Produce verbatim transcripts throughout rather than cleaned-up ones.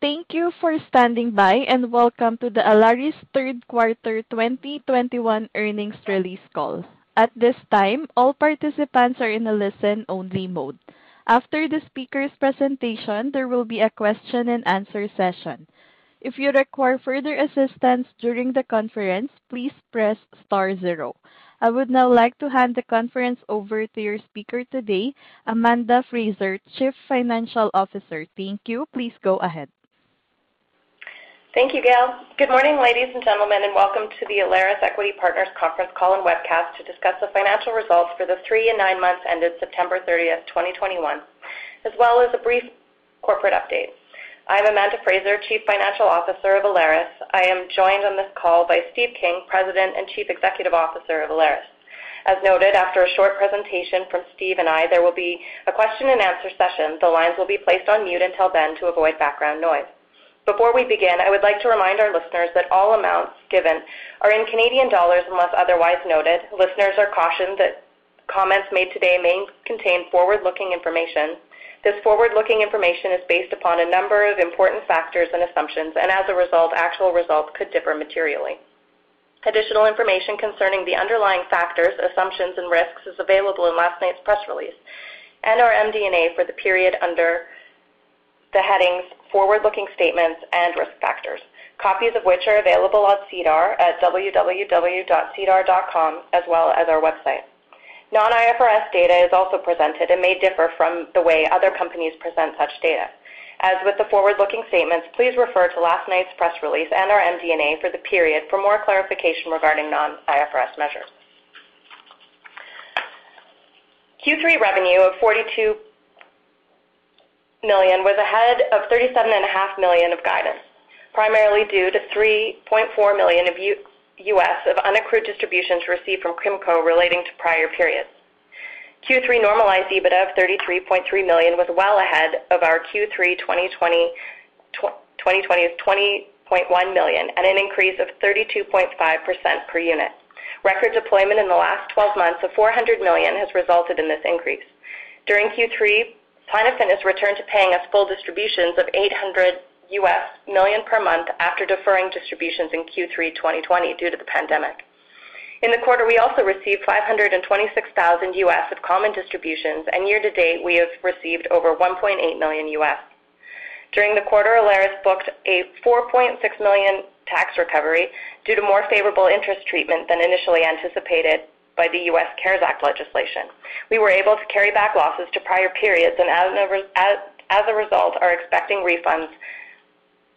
Thank you for standing by and welcome to the Alaris third quarter twenty twenty-one earnings release call. At this time, all participants are in a listen-only mode. After the speaker's presentation, there will be a question and answer session. If you require further assistance during the conference, please press star zero. I would now like to hand the conference over to your speaker today, Amanda Fraser, Chief Financial Officer. Thank you. Please go ahead. Thank you, Gail. Good morning, ladies and gentlemen, and welcome to the Alaris Equity Partners conference call and webcast to discuss the financial results for the three and nine months ended September thirtieth, twenty twenty-one, as well as a brief corporate update. I'm Amanda Fraser, Chief Financial Officer of Alaris. I am joined on this call by Steve King, President and Chief Executive Officer of Alaris. As noted, after a short presentation from Steve and I, there will be a question and answer session. The lines will be placed on mute until then to avoid background noise. Before we begin, I would like to remind our listeners that all amounts given are in Canadian dollars unless otherwise noted. Listeners are cautioned that comments made today may contain forward-looking information. This forward-looking information is based upon a number of important factors and assumptions, and as a result, actual results could differ materially. Additional information concerning the underlying factors, assumptions, and risks is available in last night's press release and our M D and A for the period under the headings Forward-Looking Statements and Risk Factors, copies of which are available on SEDAR at w w w dot sedar dot com as well as our website. Non-I F R S data is also presented and may differ from the way other companies present such data. As with the forward-looking statements, please refer to last night's press release and our M D and A for the period for more clarification regarding non-I F R S measures. Q three revenue of forty-two million dollars was ahead of thirty-seven point five million dollars of guidance, primarily due to three point four million dollars of U- U S of unaccrued distributions received from CRIMCO relating to prior periods. Q three normalized EBITDA of thirty-three point three million dollars was well ahead of our Q three twenty twenty of twenty point one million dollars and an increase of thirty-two point five percent per unit. Record deployment in the last twelve months of four hundred million dollars has resulted in this increase. During Q three, Planet Fitness returned to paying us full distributions of eight hundred U S million per month after deferring distributions in Q three twenty twenty due to the pandemic. In the quarter, we also received five hundred twenty-six thousand U S of common distributions, and year-to-date, we have received over one point eight million U S. During the quarter, Alaris booked a four point six million tax recovery due to more favorable interest treatment than initially anticipated by the U S CARES Act legislation. We were able to carry back losses to prior periods, and as a result, are expecting refunds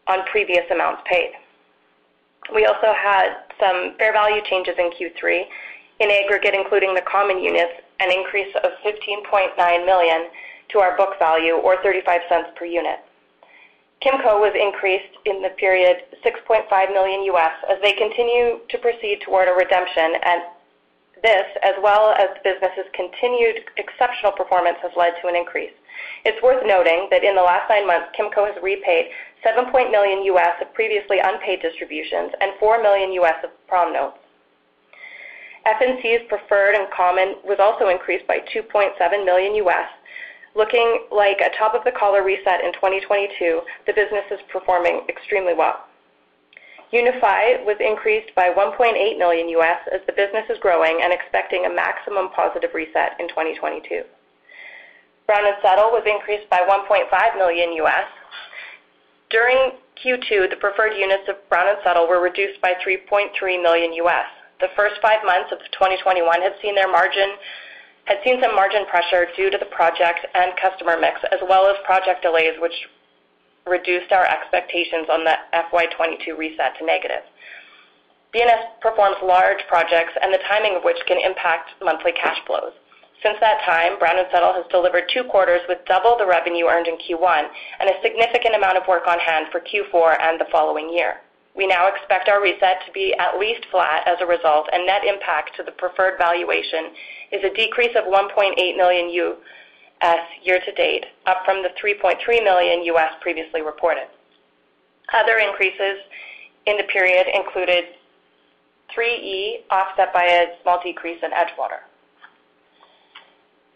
on previous amounts paid. We also had some fair value changes in Q three, in aggregate including the common units, an increase of fifteen point nine million dollars to our book value or thirty-five cents per unit. Kimco was increased in the period six point five million U S as they continue to proceed toward a redemption, and this, as well as the business's continued exceptional performance, has led to an increase. It's worth noting that in the last nine months, Kimco has repaid seven point million U S of previously unpaid distributions and four million U S of prom notes. F N C's preferred and common was also increased by two point seven million U S. Looking like a top-of-the-collar reset in twenty twenty-two, the business is performing extremely well. Unify was increased by one point eight million U S as the business is growing and expecting a maximum positive reset in twenty twenty-two. Brown and Settle was increased by one point five million U S. During Q two, the preferred units of Brown and Settle were reduced by three point three million U S. The first five months of twenty twenty-one had seen their margin had seen some margin pressure due to the project and customer mix, as well as project delays, which reduced our expectations on the F Y twenty-two reset to negative. B and S performs large projects, and the timing of which can impact monthly cash flows. Since that time, Brown and Settle has delivered two quarters with double the revenue earned in Q one and a significant amount of work on hand for Q four and the following year. We now expect our reset to be at least flat as a result, and net impact to the preferred valuation is a decrease of one point eight million U S year-to-date, up from the three point three million U S previously reported. Other increases in the period included three E, offset by a small decrease in Edgewater.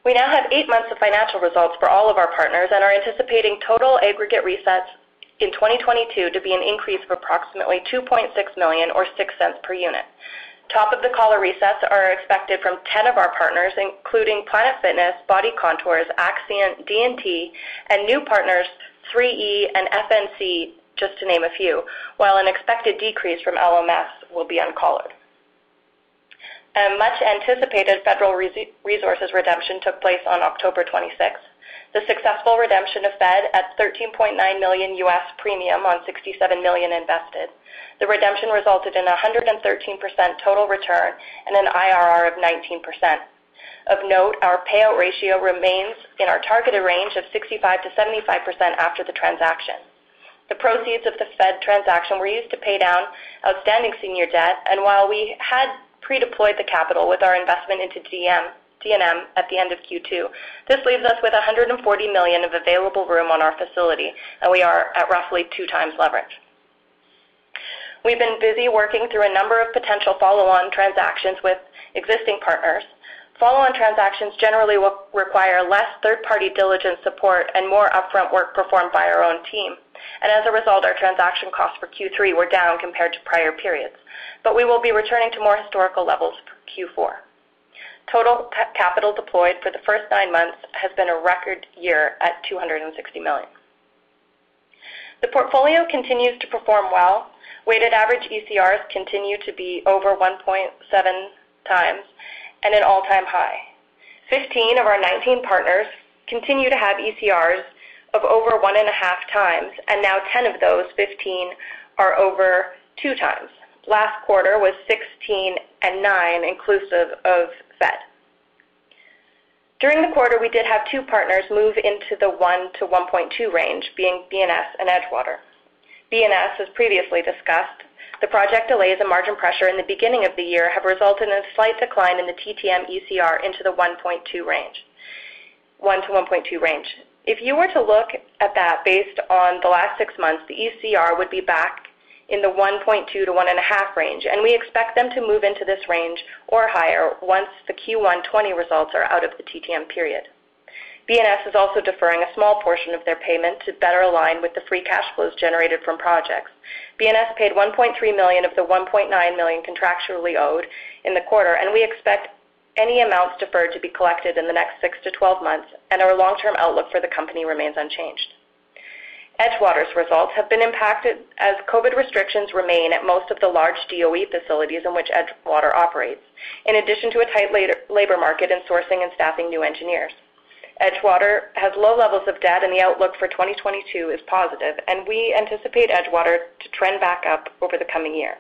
We now have eight months of financial results for all of our partners and are anticipating total aggregate resets in twenty twenty-two to be an increase of approximately two point six million dollars or six cents per unit. Top of the collar resets are expected from ten of our partners, including Planet Fitness, Body Contours, Axiant, D and T, and new partners three E and F N C, just to name a few, while an expected decrease from L M S will be uncollared. A much-anticipated federal resources redemption took place on October twenty-sixth. The successful redemption of Fed at thirteen point nine million U S premium on sixty-seven million invested. The redemption resulted in a one hundred thirteen percent total return and an I R R of nineteen percent. Of note, our payout ratio remains in our targeted range of sixty-five to seventy-five percent after the transaction. The proceeds of the Fed transaction were used to pay down outstanding senior debt, and while we had pre-deployed the capital with our investment into G M, C and M at the end of Q two. This leaves us with one hundred forty million dollars of available room on our facility, and we are at roughly two times leverage. We've been busy working through a number of potential follow-on transactions with existing partners. Follow-on transactions generally will require less third-party diligence support and more upfront work performed by our own team. And as a result, our transaction costs for Q three were down compared to prior periods. But we will be returning to more historical levels for Q four. Total capital deployed for the first nine months has been a record year at two hundred sixty million dollars. The portfolio continues to perform well. Weighted average E C Rs continue to be over one point seven times and an all-time high. fifteen of our nineteen partners continue to have E C Rs of over one and a half times, and now ten of those fifteen are over two times. Last quarter was sixteen and nine inclusive of Fed. During the quarter, we did have two partners move into the one to one point two range, being B and S and Edgewater. B and S, as previously discussed, the project delays and margin pressure in the beginning of the year have resulted in a slight decline in the T T M E C R into the one point two range. one to one point two range. If you were to look at that based on the last six months, the E C R would be back in the one point two to one point five range, and we expect them to move into this range or higher once the Q one twenty results are out of the T T M period. B and S is also deferring a small portion of their payment to better align with the free cash flows generated from projects. B and S paid one point three million dollars of the one point nine million dollars contractually owed in the quarter, and we expect any amounts deferred to be collected in the next six to twelve months, and our long-term outlook for the company remains unchanged. Edgewater's results have been impacted as COVID restrictions remain at most of the large D O E facilities in which Edgewater operates, in addition to a tight labor market in sourcing and staffing new engineers. Edgewater has low levels of debt, and the outlook for twenty twenty-two is positive, and we anticipate Edgewater to trend back up over the coming year.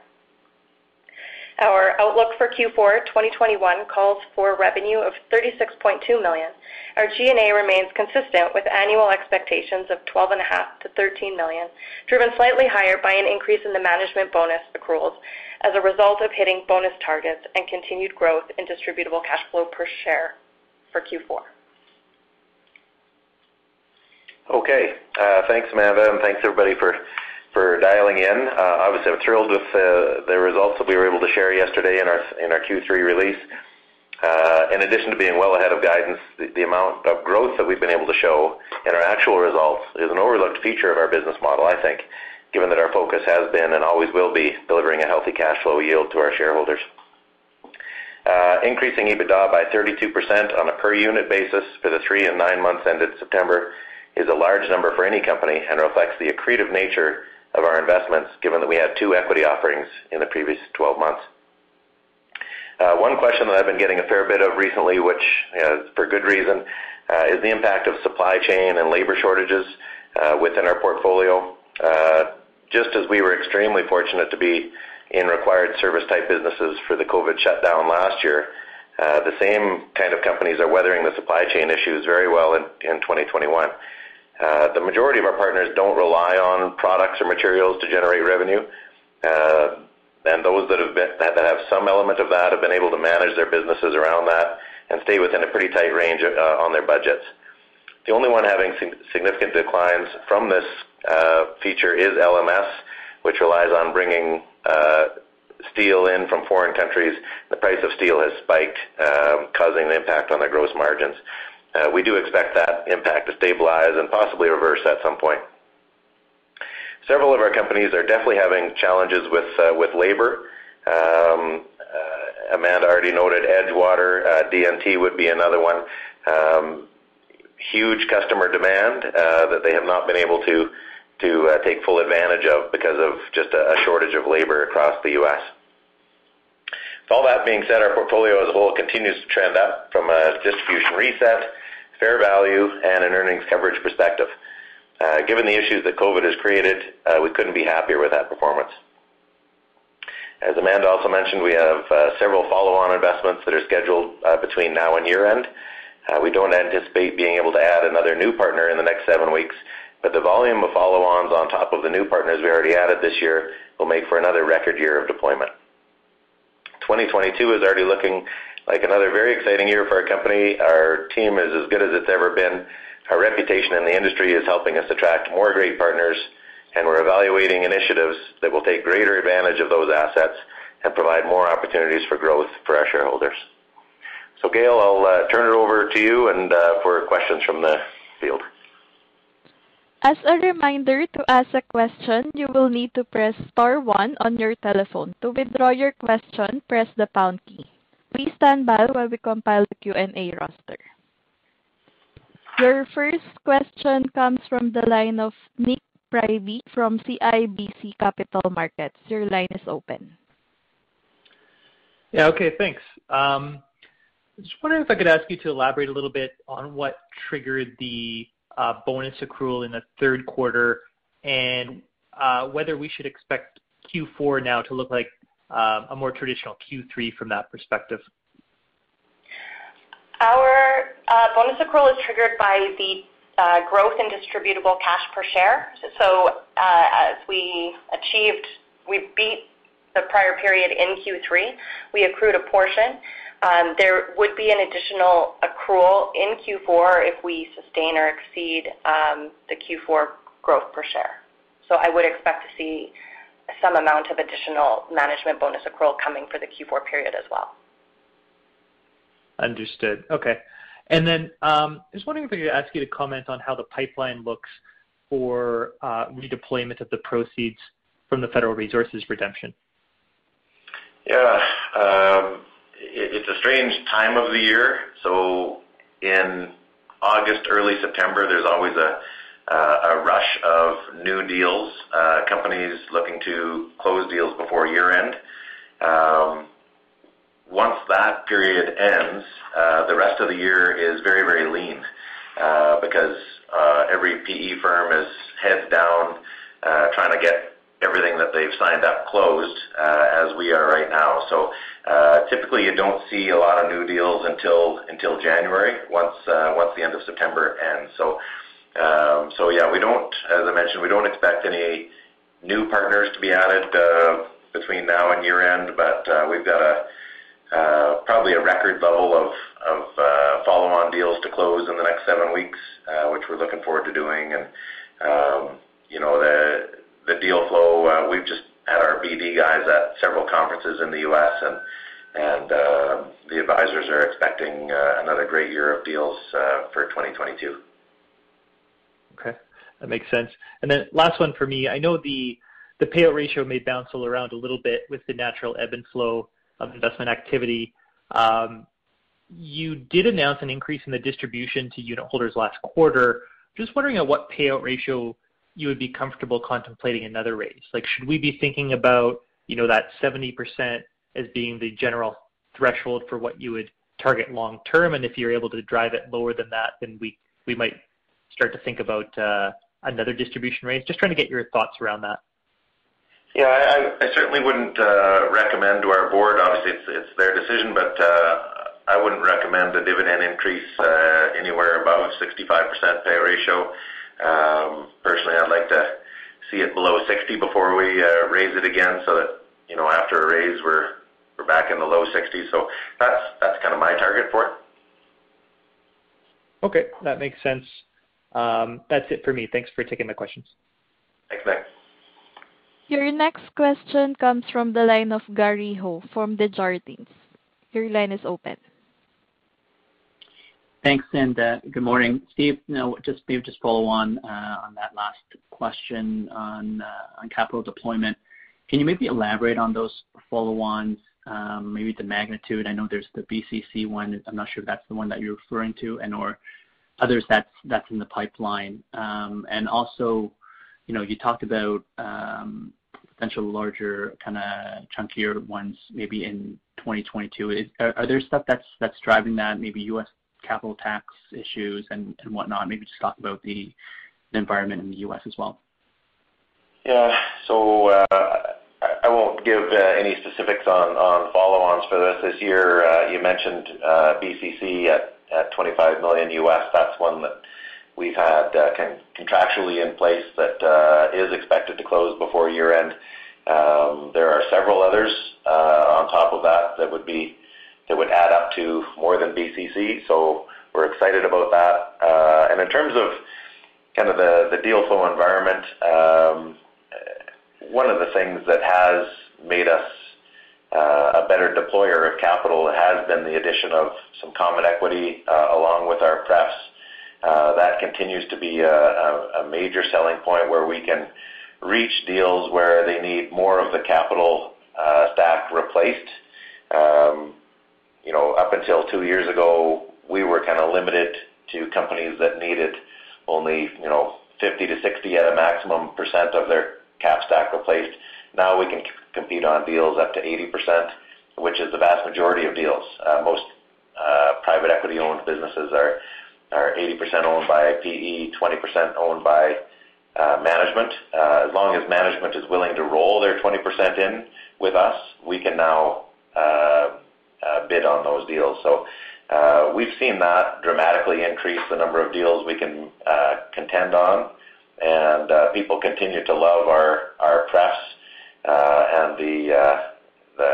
Our outlook for Q four twenty twenty-one calls for revenue of thirty-six point two million dollars. Our G and A remains consistent with annual expectations of twelve point five to thirteen million dollars, driven slightly higher by an increase in the management bonus accruals as a result of hitting bonus targets and continued growth in distributable cash flow per share for Q four. Okay. Uh, thanks, Amanda, and thanks, everybody, for for dialing in. Uh, obviously, I'm thrilled with uh, the results that we were able to share yesterday in our in our Q three release. Uh, in addition to being well ahead of guidance, the, the amount of growth that we've been able to show in our actual results is an overlooked feature of our business model, I think, given that our focus has been and always will be delivering a healthy cash flow yield to our shareholders. Uh, increasing EBITDA by thirty-two percent on a per-unit basis for the three and nine months ended September is a large number for any company and reflects the accretive nature of our investments, given that we had two equity offerings in the previous twelve months. Uh, one question that I've been getting a fair bit of recently, which uh, for good reason, uh, is the impact of supply chain and labor shortages uh, within our portfolio. Uh, just as we were extremely fortunate to be in required service type businesses for the COVID shutdown last year, Uh, the same kind of companies are weathering the supply chain issues very well in, in twenty twenty-one. Uh, the majority of our partners don't rely on products or materials to generate revenue, uh, and those that have been, that have some element of that have been able to manage their businesses around that and stay within a pretty tight range uh, on their budgets. The only one having significant declines from this uh, feature is L M S, which relies on bringing uh, steel in from foreign countries. The price of steel has spiked, um, causing an impact on their gross margins. Uh, we do expect that impact to stabilize and possibly reverse at some point. Several of our companies are definitely having challenges with uh, with labor. Um, uh, Amanda already noted Edgewater, uh, D and T would be another one. Um, huge customer demand uh, that they have not been able to to uh, take full advantage of because of just a, a shortage of labor across the U S. With all that being said, our portfolio as a whole continues to trend up from a distribution reset, fair value, and an earnings coverage perspective. Uh, given the issues that COVID has created, uh, we couldn't be happier with that performance. As Amanda also mentioned, we have uh, several follow-on investments that are scheduled uh, between now and year-end. Uh, we don't anticipate being able to add another new partner in the next seven weeks, but the volume of follow-ons on top of the new partners we already added this year will make for another record year of deployment. twenty twenty-two is already looking like another very exciting year for our company. Our team is as good as it's ever been. Our reputation in the industry is helping us attract more great partners, and we're evaluating initiatives that will take greater advantage of those assets and provide more opportunities for growth for our shareholders. So, Gail, I'll uh, turn it over to you and uh, for questions from the field. As a reminder, to ask a question, you will need to press star one on your telephone. To withdraw your question, press the pound key. Please stand by while we compile the Q and A roster. Your first question comes from the line of Nick Privey from C I B C Capital Markets. Your line is open. Yeah, okay, thanks. Um, I was wondering if I could ask you to elaborate a little bit on what triggered the Uh, bonus accrual in the third quarter, and uh, whether we should expect Q four now to look like uh, a more traditional Q three from that perspective. Our uh, bonus accrual is triggered by the uh, growth in distributable cash per share. So uh, as we achieved, we beat the prior period in Q three, we accrued a portion. Um, there would be an additional accrual in Q four if we sustain or exceed um, the Q four growth per share. So I would expect to see some amount of additional management bonus accrual coming for the Q four period as well. Understood. Okay. And then um, I was wondering if I could ask you to comment on how the pipeline looks for uh, redeployment of the proceeds from the federal resources redemption. Yeah. Um, It's a strange time of the year. So in August, early September, there's always a, uh, a rush of new deals, uh, companies looking to close deals before year end. Um, once that period ends, uh, the rest of the year is very, very lean uh, because uh, every P E firm is heads down uh, trying to get everything that they've signed up closed uh, as we are right now. So uh, typically you don't see a lot of new deals until until January, once uh, once the end of September ends. So um, so yeah, we don't, as I mentioned, we don't expect any new partners to be added uh, between now and year end, but uh, we've got a uh, probably a record level of, of uh, follow-on deals to close in the next seven weeks, uh, which we're looking forward to doing. And um, you know, the The deal flow, uh, we've just had our B D guys at several conferences in the U S, and and uh, the advisors are expecting uh, another great year of deals uh, for twenty twenty-two. Okay, that makes sense. And then last one for me. I know the, the payout ratio may bounce all around a little bit with the natural ebb and flow of investment activity. Um, you did announce an increase in the distribution to unit holders last quarter. Just wondering at what payout ratio you would be comfortable contemplating another raise. Like, should we be thinking about, you know, that seventy percent as being the general threshold for what you would target long term? And if you're able to drive it lower than that, then we, we might start to think about uh, another distribution raise. Just trying to get your thoughts around that. Yeah, I, I certainly wouldn't uh, recommend to our board. Obviously, it's, it's their decision, but uh, I wouldn't recommend a dividend increase uh, anywhere above sixty-five percent payout ratio. Um, personally, I'd like to see it below sixty before we uh, raise it again, so that, you know, after a raise, we're we're back in the low sixties. So that's that's kind of my target for it. Okay, that makes sense. Um, that's it for me. Thanks for taking my questions. Thanks, Nick. Your next question comes from the line of Gary Ho from the Jardines. Your line is open. Thanks, and uh, good morning, Steve. No, just maybe just follow on uh, on that last question on uh, on capital deployment. Can you maybe elaborate on those follow-ons? Um, maybe the magnitude. I know there's the B C C one. I'm not sure if that's the one that you're referring to, and or others that's that's in the pipeline. Um, and also, you know, you talked about um, potential larger, kind of chunkier ones, maybe in twenty twenty-two. Is, are, are there stuff that's that's driving that? Maybe U S capital tax issues and, and whatnot. Maybe just talk about the, the environment in the U S as well. Yeah. So uh, I won't give uh, any specifics on, on follow-ons for this this year. Uh, you mentioned uh, B C C at, at twenty-five million U S. That's one that we've had uh, con- contractually in place that uh, is expected to close before year-end. Um, there are several others uh, on top of that that would be that would add up to more than B C C. So we're excited about that. Uh, and in terms of kind of the, the deal flow environment, um, one of the things that has made us uh, a better deployer of capital has been the addition of some common equity uh, along with our prefs. Uh, that continues to be a, a, a major selling point where we can reach deals where they need more of the capital uh, stack replaced. Um, you know, up until two years ago, we were kind of limited to companies that needed only, you know, fifty to sixty at a maximum percent of their cap stack replaced. Now we can c- compete on deals up to eighty percent, which is the vast majority of deals. Uh, most uh, private equity-owned businesses are are eighty percent owned by P E, twenty percent owned by uh, management. Uh, as long as management is willing to roll their twenty percent in with us, we can now uh, uh, bid on those deals. So uh, we've seen that dramatically increase the number of deals we can uh, contend on, and uh, people continue to love our, our prefs uh, and the, uh, the,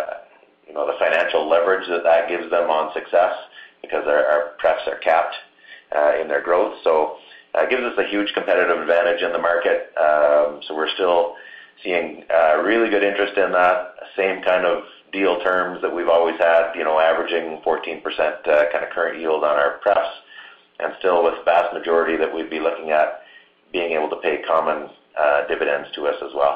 you know, the financial leverage that that gives them on success, because our, our prefs are capped Uh, in their growth. So it uh, gives us a huge competitive advantage in the market. Um, so we're still seeing uh, really good interest in that. Same kind of deal terms that we've always had, you know, averaging fourteen percent uh, kind of current yield on our prefs, and still with vast majority that we'd be looking at being able to pay common uh, dividends to us as well.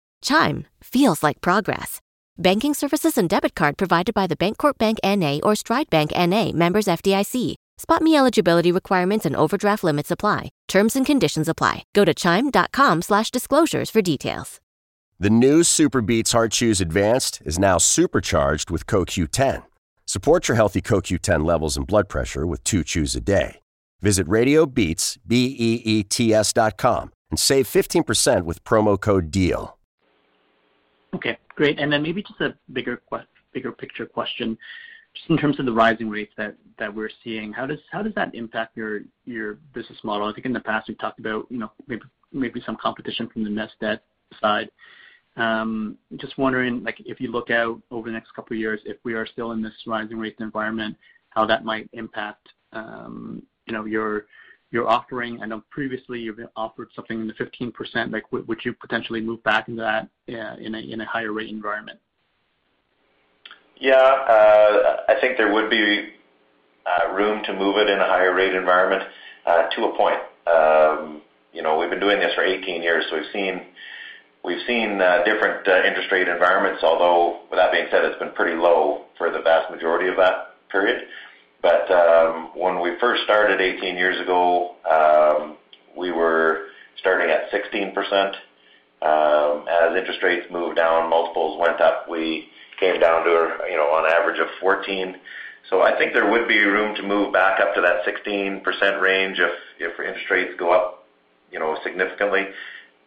Chime feels like progress. Banking services and debit card provided by the Bancorp Bank N A or Stride Bank N A, members F D I C. SpotMe eligibility requirements and overdraft limits apply. Terms and conditions apply. Go to chime.com slash disclosures for details. The new Super Beats Heart Chews Advanced is now supercharged with C O Q ten. Support your healthy C O Q ten levels and blood pressure with two chews a day. Visit RadioBeats, B E E T S dot com, and save fifteen percent with promo code DEAL. Okay, great. And then maybe just a bigger, bigger picture question, just in terms of the rising rates that, that we're seeing. How does how does that impact your your business model? I think in the past we talked about, you know, maybe maybe some competition from the nest debt side. Um, just wondering, like, if you look out over the next couple of years, if we are still in this rising rate environment, how that might impact, um, you know, your your offering. I know previously you've offered something in the fifteen percent. Like, w- would you potentially move back into that uh, in a in a higher rate environment? Yeah, uh, I think there would be uh, room to move it in a higher rate environment uh, to a point. Um, you know, we've been doing this for eighteen years, so we've seen we've seen uh, different uh, interest rate environments. Although, with that being said, it's been pretty low for the vast majority of that period. But um, when we first started eighteen years ago, um, we were starting at sixteen percent. Um, as interest rates moved down, multiples went up. We came down to, you know, on average of fourteen. So I think there would be room to move back up to that sixteen percent range if, if interest rates go up, you know, significantly.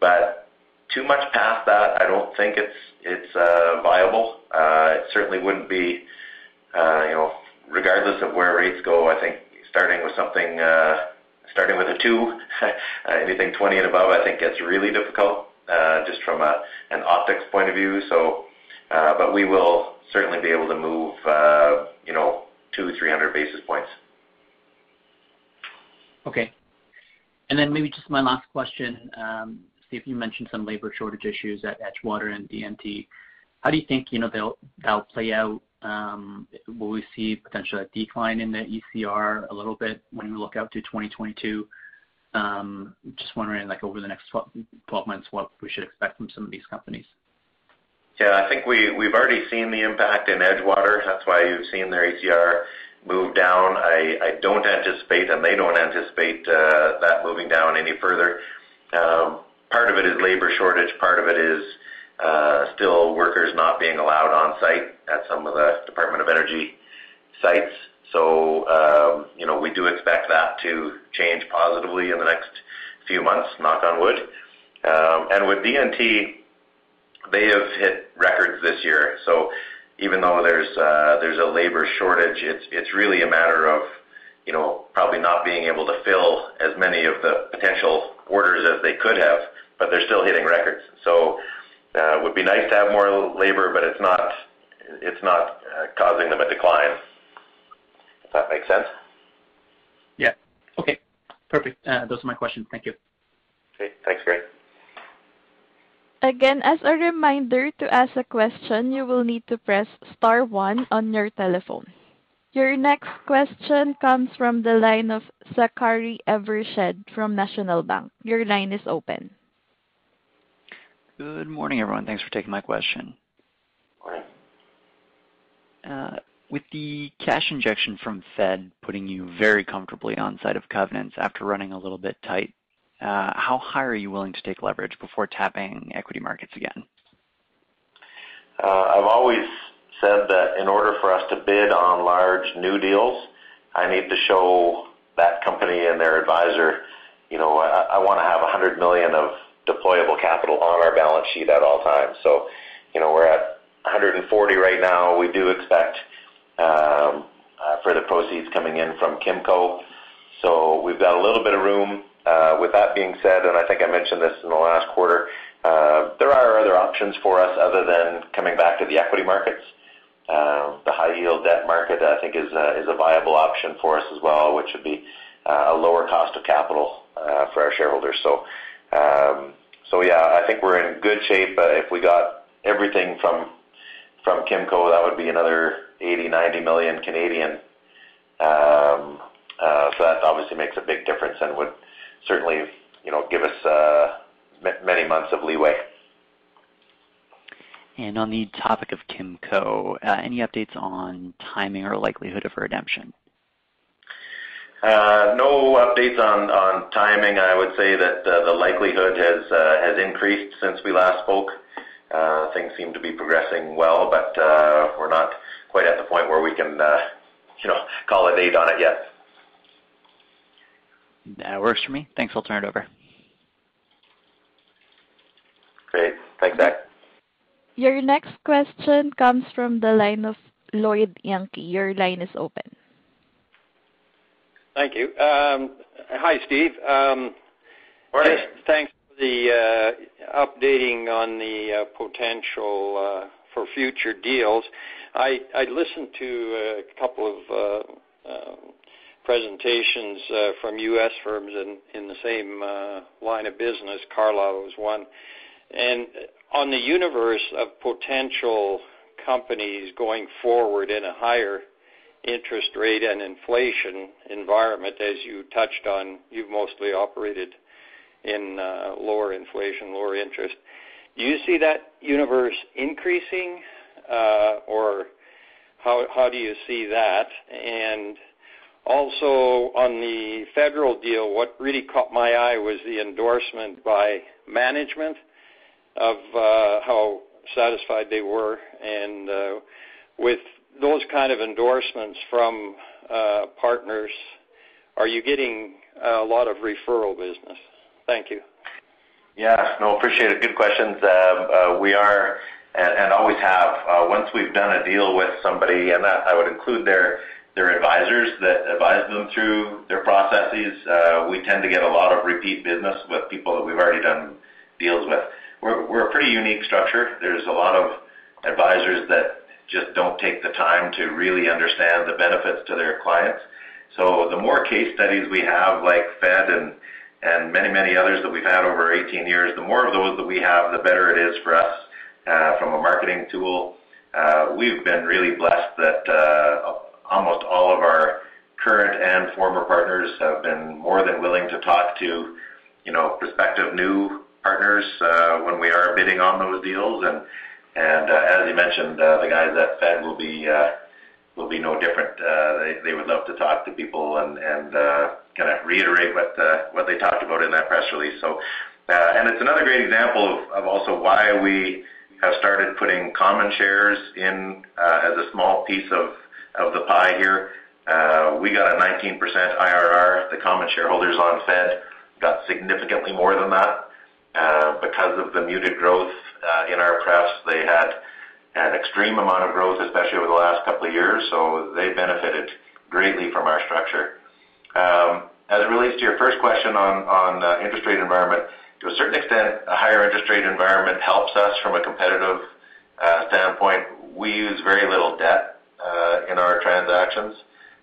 But too much past that, I don't think it's it's uh, viable. Uh, it certainly wouldn't be, uh, you know, regardless of where rates go. I think starting with something, uh, starting with a two, anything twenty and above, I think gets really difficult. Uh, just from a, an optics point of view, so uh, but we will certainly be able to move, uh, you know, two, three hundred basis points. Okay, and then maybe just my last question, um, Steve. You mentioned some labor shortage issues at Edgewater and D and T. How do you think you know they'll that'll play out? Um, will we see potentially a decline in the E C R a little bit when we look out to twenty twenty-two? Um, just wondering, like, over the next twelve months, what we should expect from some of these companies. Yeah, I think we, we've already seen the impact in Edgewater. That's why you've seen their A C R move down. I, I don't anticipate, and they don't anticipate uh, that moving down any further. Um, part of it is labor shortage. Part of it is uh, still workers not being allowed on site at some of the Department of Energy sites. So, um, you know, we do expect that to change positively in the next few months, knock on wood. Um, and with D and T, they have hit records this year. So even though there's uh, there's a labor shortage, it's it's really a matter of, you know, probably not being able to fill as many of the potential orders as they could have, but they're still hitting records. So uh, it would be nice to have more labor, but it's not, it's not uh, causing them a decline. That makes sense? Yeah. Okay. Perfect. Uh, those are my questions. Thank you. Okay. Thanks, Greg. Again, as a reminder, to ask a question, you will need to press star one on your telephone. Your next question comes from the line of Zachary Evershed from National Bank. Your line is open. Good morning, everyone. Thanks for taking my question. Morning. Uh, With the cash injection from Fed putting you very comfortably on side of covenants after running a little bit tight, uh, how high are you willing to take leverage before tapping equity markets again? Uh, I've always said that in order for us to bid on large new deals, I need to show that company and their advisor, you know, I, I want to have one hundred million dollars of deployable capital on our balance sheet at all times. So, you know, we're at one hundred forty right now. We do expect Um, uh, for the proceeds coming in from Kimco. So we've got a little bit of room. Uh, with that being said, and I think I mentioned this in the last quarter, uh, there are other options for us other than coming back to the equity markets. Uh, the high-yield debt market, I think, is a, is a viable option for us as well, which would be uh, a lower cost of capital uh, for our shareholders. So, um, so yeah, I think we're in good shape. Uh, if we got everything from from Kimco, that would be another eighty, ninety million Canadian. Um, uh, so that obviously makes a big difference and would certainly, you know, give us uh, m- many months of leeway. And on the topic of Kimco, uh, any updates on timing or likelihood of redemption? Uh, no updates on, on timing. I would say that uh, the likelihood has uh, has increased since we last spoke. Uh, things seem to be progressing well, but uh, we're not quite at the point where we can, uh, you know, call a date on it yet. That works for me. Thanks. I'll turn it over. Great. Thanks, Zach. Your next question comes from the line of Lloyd Yankee. Your line is open. Thank you. Um, hi, Steve. Um, Morning. Just thanks. The uh, updating on the uh, potential uh, for future deals, I, I listened to a couple of uh, uh, presentations uh, from U S firms in, in the same uh, line of business. Carlyle was one. And on the universe of potential companies going forward in a higher interest rate and inflation environment, as you touched on, you've mostly operated in uh, lower inflation, lower interest. Do you see that universe increasing uh, or How, how do you see that? And also on the federal deal, what really caught my eye was the endorsement by management of uh, how satisfied they were. And uh, with those kind of endorsements from uh, partners, are you getting a lot of referral business? Thank you. Yeah, no, appreciate it. Good questions. Uh, uh, we are and, and always have. Uh, once we've done a deal with somebody, and that I would include their their advisors that advise them through their processes, uh, we tend to get a lot of repeat business with people that we've already done deals with. We're, we're a pretty unique structure. There's a lot of advisors that just don't take the time to really understand the benefits to their clients. So the more case studies we have, like Fed and and many, many others that we've had over eighteen years, the more of those that we have, the better it is for us uh, from a marketing tool. Uh, we've been really blessed that uh, almost all of our current and former partners have been more than willing to talk to, you know, prospective new partners uh, when we are bidding on those deals. And, and uh, as you mentioned, uh, the guys at Fed will be uh, will be no different. Uh, they, they would love to talk to people and, and uh, kind of reiterate what uh, what they talked about in that press release. So, uh, and it's another great example of, of also why we have started putting common shares in uh, as a small piece of, of the pie here. Uh, we got a nineteen percent I R R. The common shareholders on Fed got significantly more than that. Uh, because of the muted growth uh, in our press, they had an extreme amount of growth, especially over the last couple of years, so they benefited greatly from our structure. Um, as it relates to your first question on, on uh, interest rate environment, to a certain extent, a higher interest rate environment helps us from a competitive uh, standpoint. We use very little debt uh, in our transactions,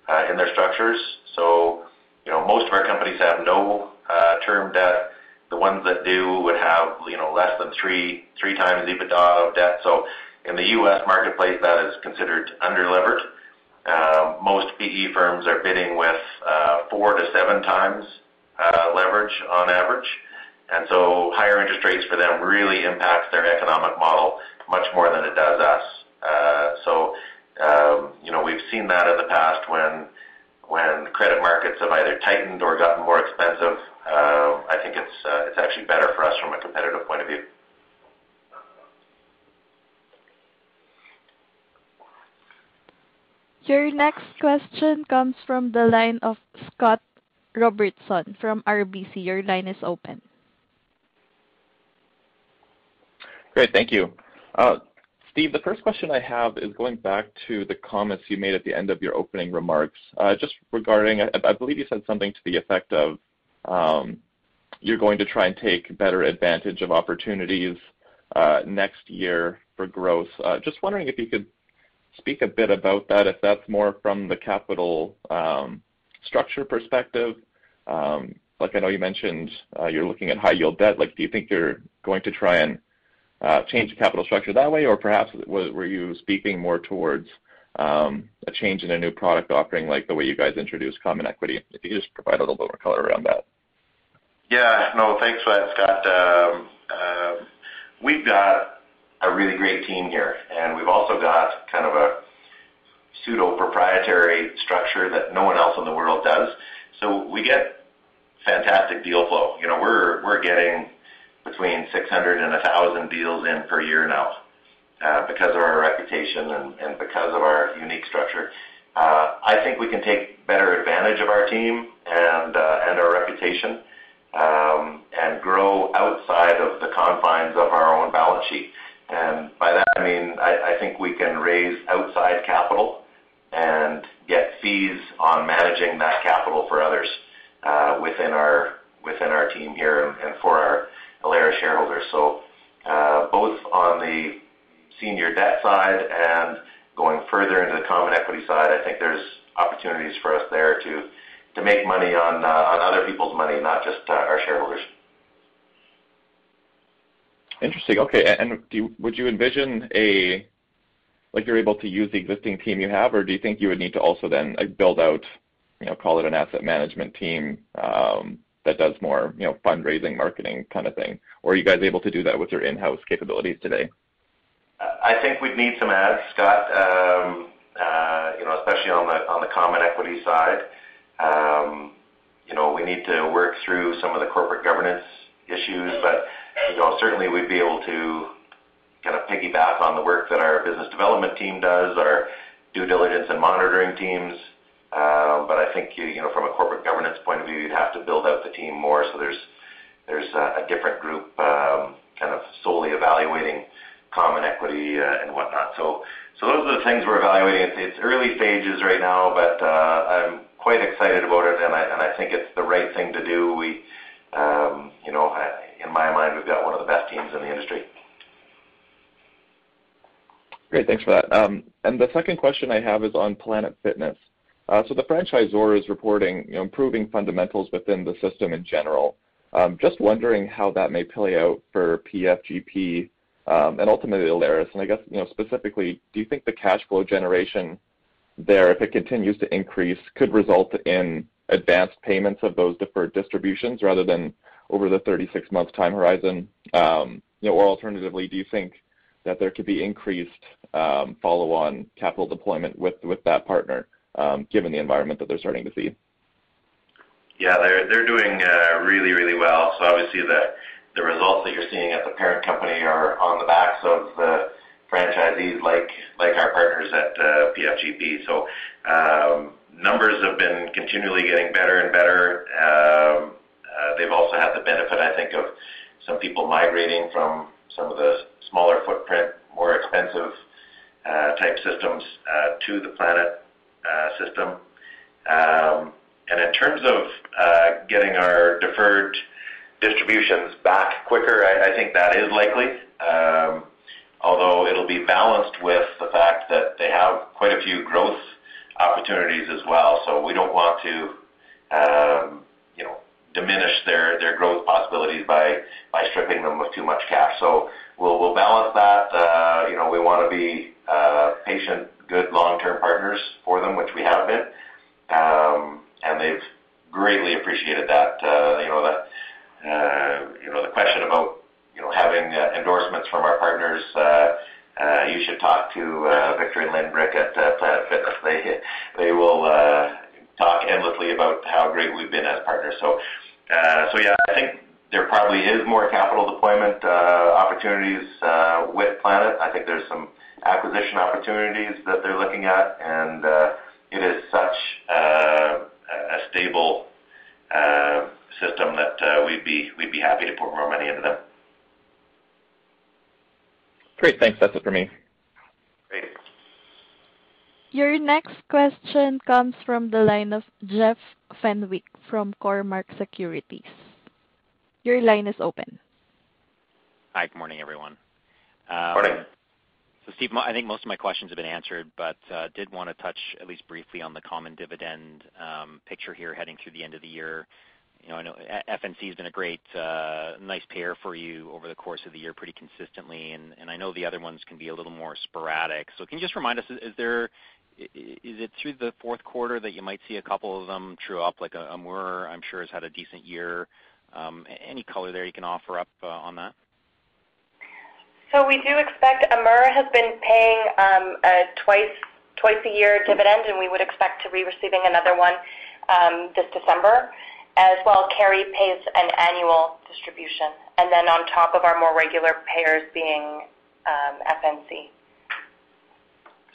uh, in their structures. So, you know, most of our companies have no uh, term debt. The ones that do would have, you know, less than three three times EBITDA of debt. So, in the U S marketplace, that is considered underlevered. Uh, most P E firms are bidding with uh, four to seven times uh, leverage on average. And so higher interest rates for them really impacts their economic model much more than it does us. Uh, so, um, you know, we've seen that in the past when when credit markets have either tightened or gotten more expensive. Uh, I think it's uh, it's actually better for us from a competitive point of view. Your next question comes from the line of Scott Robertson from R B C. Your line is open. Great, thank you. Uh, Steve, the first question I have is going back to the comments you made at the end of your opening remarks, uh, just regarding, I, I believe you said something to the effect of um, you're going to try and take better advantage of opportunities uh, next year for growth. Uh, just wondering if you could speak a bit about that, if that's more from the capital um, structure perspective. Um, like I know you mentioned uh, you're looking at high yield debt. Like, do you think you're going to try and uh, change the capital structure that way, or perhaps was, were you speaking more towards um, a change in a new product offering, like the way you guys introduced common equity? If you could just provide a little bit more color around that. Yeah, no, thanks for that, Scott. Um, uh, we've got a really great team here, and we've also got kind of a pseudo-proprietary structure that no one else in the world does. So we get fantastic deal flow. You know, we're we're getting between six hundred and one thousand deals in per year now uh, because of our reputation and, and because of our unique structure. Uh, I think we can take better advantage of our team and uh, and our reputation um, and grow outside of the confines of our own balance sheet. And by that, I mean, I, I think we can raise outside capital and get fees on managing that capital for others uh, within our within our team here and, and for our Alaris shareholders. So uh, both on the senior debt side and going further into the common equity side, I think there's opportunities for us there to, to make money on, uh, on other people's money, not just uh, our shareholders. Interesting. Okay. And do you, would you envision a, like you're able to use the existing team you have, or do you think you would need to also then build out, you know, call it an asset management team um, that does more, you know, fundraising, marketing kind of thing? Or are you guys able to do that with your in-house capabilities today? I think we'd need some ads, Scott. Um, uh, you know, especially on the on the common equity side. Um, you know, we need to work through some of the corporate governance issues, but you know, certainly we'd be able to kind of piggyback on the work that our business development team does, our due diligence and monitoring teams. Uh, but I think, you know, from a corporate governance point of view, you'd have to build out the team more. So there's there's a, a different group um, kind of solely evaluating common equity uh, and whatnot. So so those are the things we're evaluating. It's, it's early stages right now, but uh, I'm quite excited about it, and I and I think it's the right thing to do. We, um, you know, I, in my mind, we've got one of the best teams in the industry. Great, thanks for that. Um, and the second question I have is on Planet Fitness. Uh, so the franchisor is reporting, you know, improving fundamentals within the system in general. Um, just wondering how that may play out for P F G P um, and ultimately Alaris. And I guess, you know, specifically, do you think the cash flow generation there, if it continues to increase, could result in advanced payments of those deferred distributions rather than over the thirty-six month time horizon? Um, you know, or alternatively, do you think that there could be increased um, follow-on capital deployment with, with that partner, um, given the environment that they're starting to see? Yeah, they're they're doing uh, really, really well. So obviously the the results that you're seeing at the parent company are on the backs of the franchisees like like our partners at uh, P F G P. So um, numbers have been continually getting better and better. Um, uh, they've also had the benefit, I think, of some people migrating from some of the smaller footprint, more expensive uh, type systems uh, to the Planet uh, system. Um, and in terms of uh, getting our deferred distributions back quicker, I, I think that is likely, um, although it'll be balanced with the fact that they have quite a few growth opportunities as well. So we don't want to, um, you know, diminish their, their growth possibilities by, by stripping them with too much cash. So we'll, we'll balance that. Uh, you know, we want to be uh, patient, good long-term partners for them, which we have been. Um, and they've greatly appreciated that. Uh, you know, the, uh, you know, the question about, you know, having uh, endorsements from our partners, uh, uh, you should talk to uh, Victor and Lynn Brick at uh, Planet Fitness. They, they will uh, talk endlessly about how great we've been as partners. So, uh, so yeah, I think there probably is more capital deployment uh, opportunities uh, with Planet. I think there's some acquisition opportunities that they're looking at, and uh, it is such uh, a stable uh, system that uh, we'd be we'd be happy to put more money into them. Great, thanks. That's it for me. Great. Your next question comes from the line of Jeff Fenwick from Cormark Securities. Your line is open. Hi, good morning, everyone. Um, morning. So, Steve, I think most of my questions have been answered, but uh, did want to touch at least briefly on the common dividend um, picture here heading through the end of the year. You know, I know F N C has been a great, uh, nice payer for you over the course of the year pretty consistently, and, and I know the other ones can be a little more sporadic. So can you just remind us, is, is there – is it through the fourth quarter that you might see a couple of them true up, like A M E R, I'm sure, has had a decent year? Um, any color there you can offer up uh, on that? So we do expect A M E R has been paying um, a twice, twice a year dividend, and we would expect to be receiving another one um, this December. As well, Carrie pays an annual distribution, and then on top of our more regular payers being um, F N C.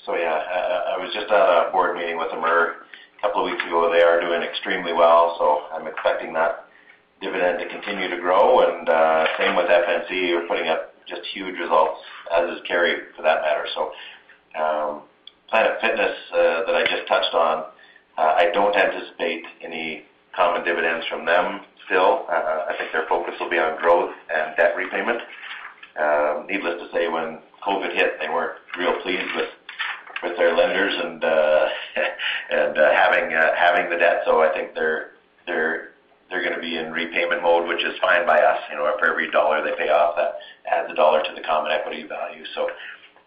So yeah, I, I was just at a board meeting with A M E R a couple of weeks ago. They are doing extremely well, so I'm expecting that dividend to continue to grow, and uh, same with F N C. We're putting up just huge results, as is Carrie for that matter. So um, Planet Fitness uh, that I just touched on, uh, I don't anticipate any common dividends from them still. Uh, I think their focus will be on growth and debt repayment. Um, needless to say, when COVID hit, they weren't real pleased with, with their lenders and uh, and uh, having uh, having the debt. So I think they're they're they're going to be in repayment mode, which is fine by us. You know, for every dollar they pay off, that adds a dollar to the common equity value. So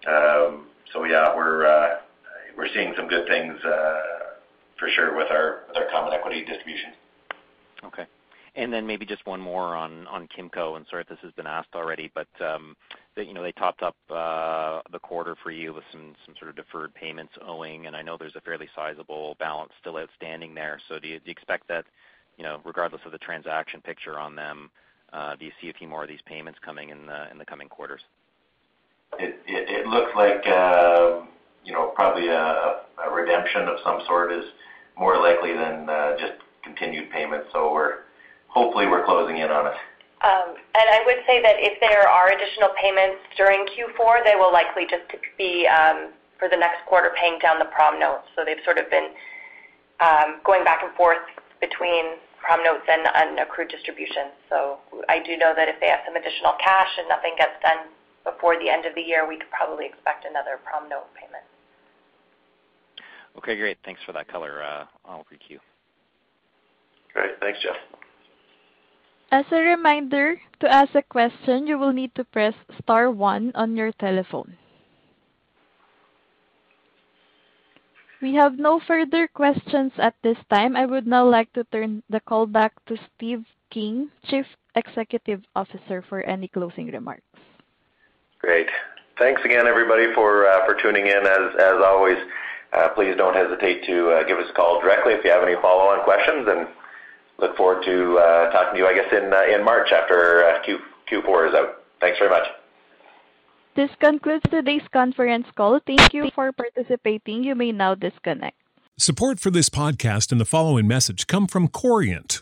um, so yeah, we're uh, we're seeing some good things. Uh, For sure, with our with our common equity distribution. Okay, and then maybe just one more on on Kimco. And sorry if this has been asked already, but um, they, you know, they topped up uh, the quarter for you with some, some sort of deferred payments owing, and I know there's a fairly sizable balance still outstanding there. So do you, do you expect that, you know, regardless of the transaction picture on them, uh, do you see a few more of these payments coming in the in the coming quarters? It, it, it looks like, uh, you know, probably a, a redemption of some sort is more likely than uh, just continued payments. So we're hopefully we're closing in on it. Um, and I would say that if there are additional payments during Q four, they will likely just to be um, for the next quarter paying down the prom notes. So they've sort of been um, going back and forth between prom notes and unaccrued distributions. So I do know that if they have some additional cash and nothing gets done before the end of the year, we could probably expect another prom note payment. Okay, great. Thanks for that color. Uh, I'll requeue. Great. Thanks, Jeff. As a reminder, to ask a question, you will need to press star one on your telephone. We have no further questions at this time. I would now like to turn the call back to Steve King, Chief Executive Officer, for any closing remarks. Great. Thanks again, everybody, for uh, for tuning in. As as always, uh, please don't hesitate to uh, give us a call directly if you have any follow-on questions, and look forward to uh, talking to you, I guess, in uh, in March after uh, Q, Q4 is out. Thanks very much. This concludes today's conference call. Thank you for participating. You may now disconnect. Support for this podcast and the following message come from Corient.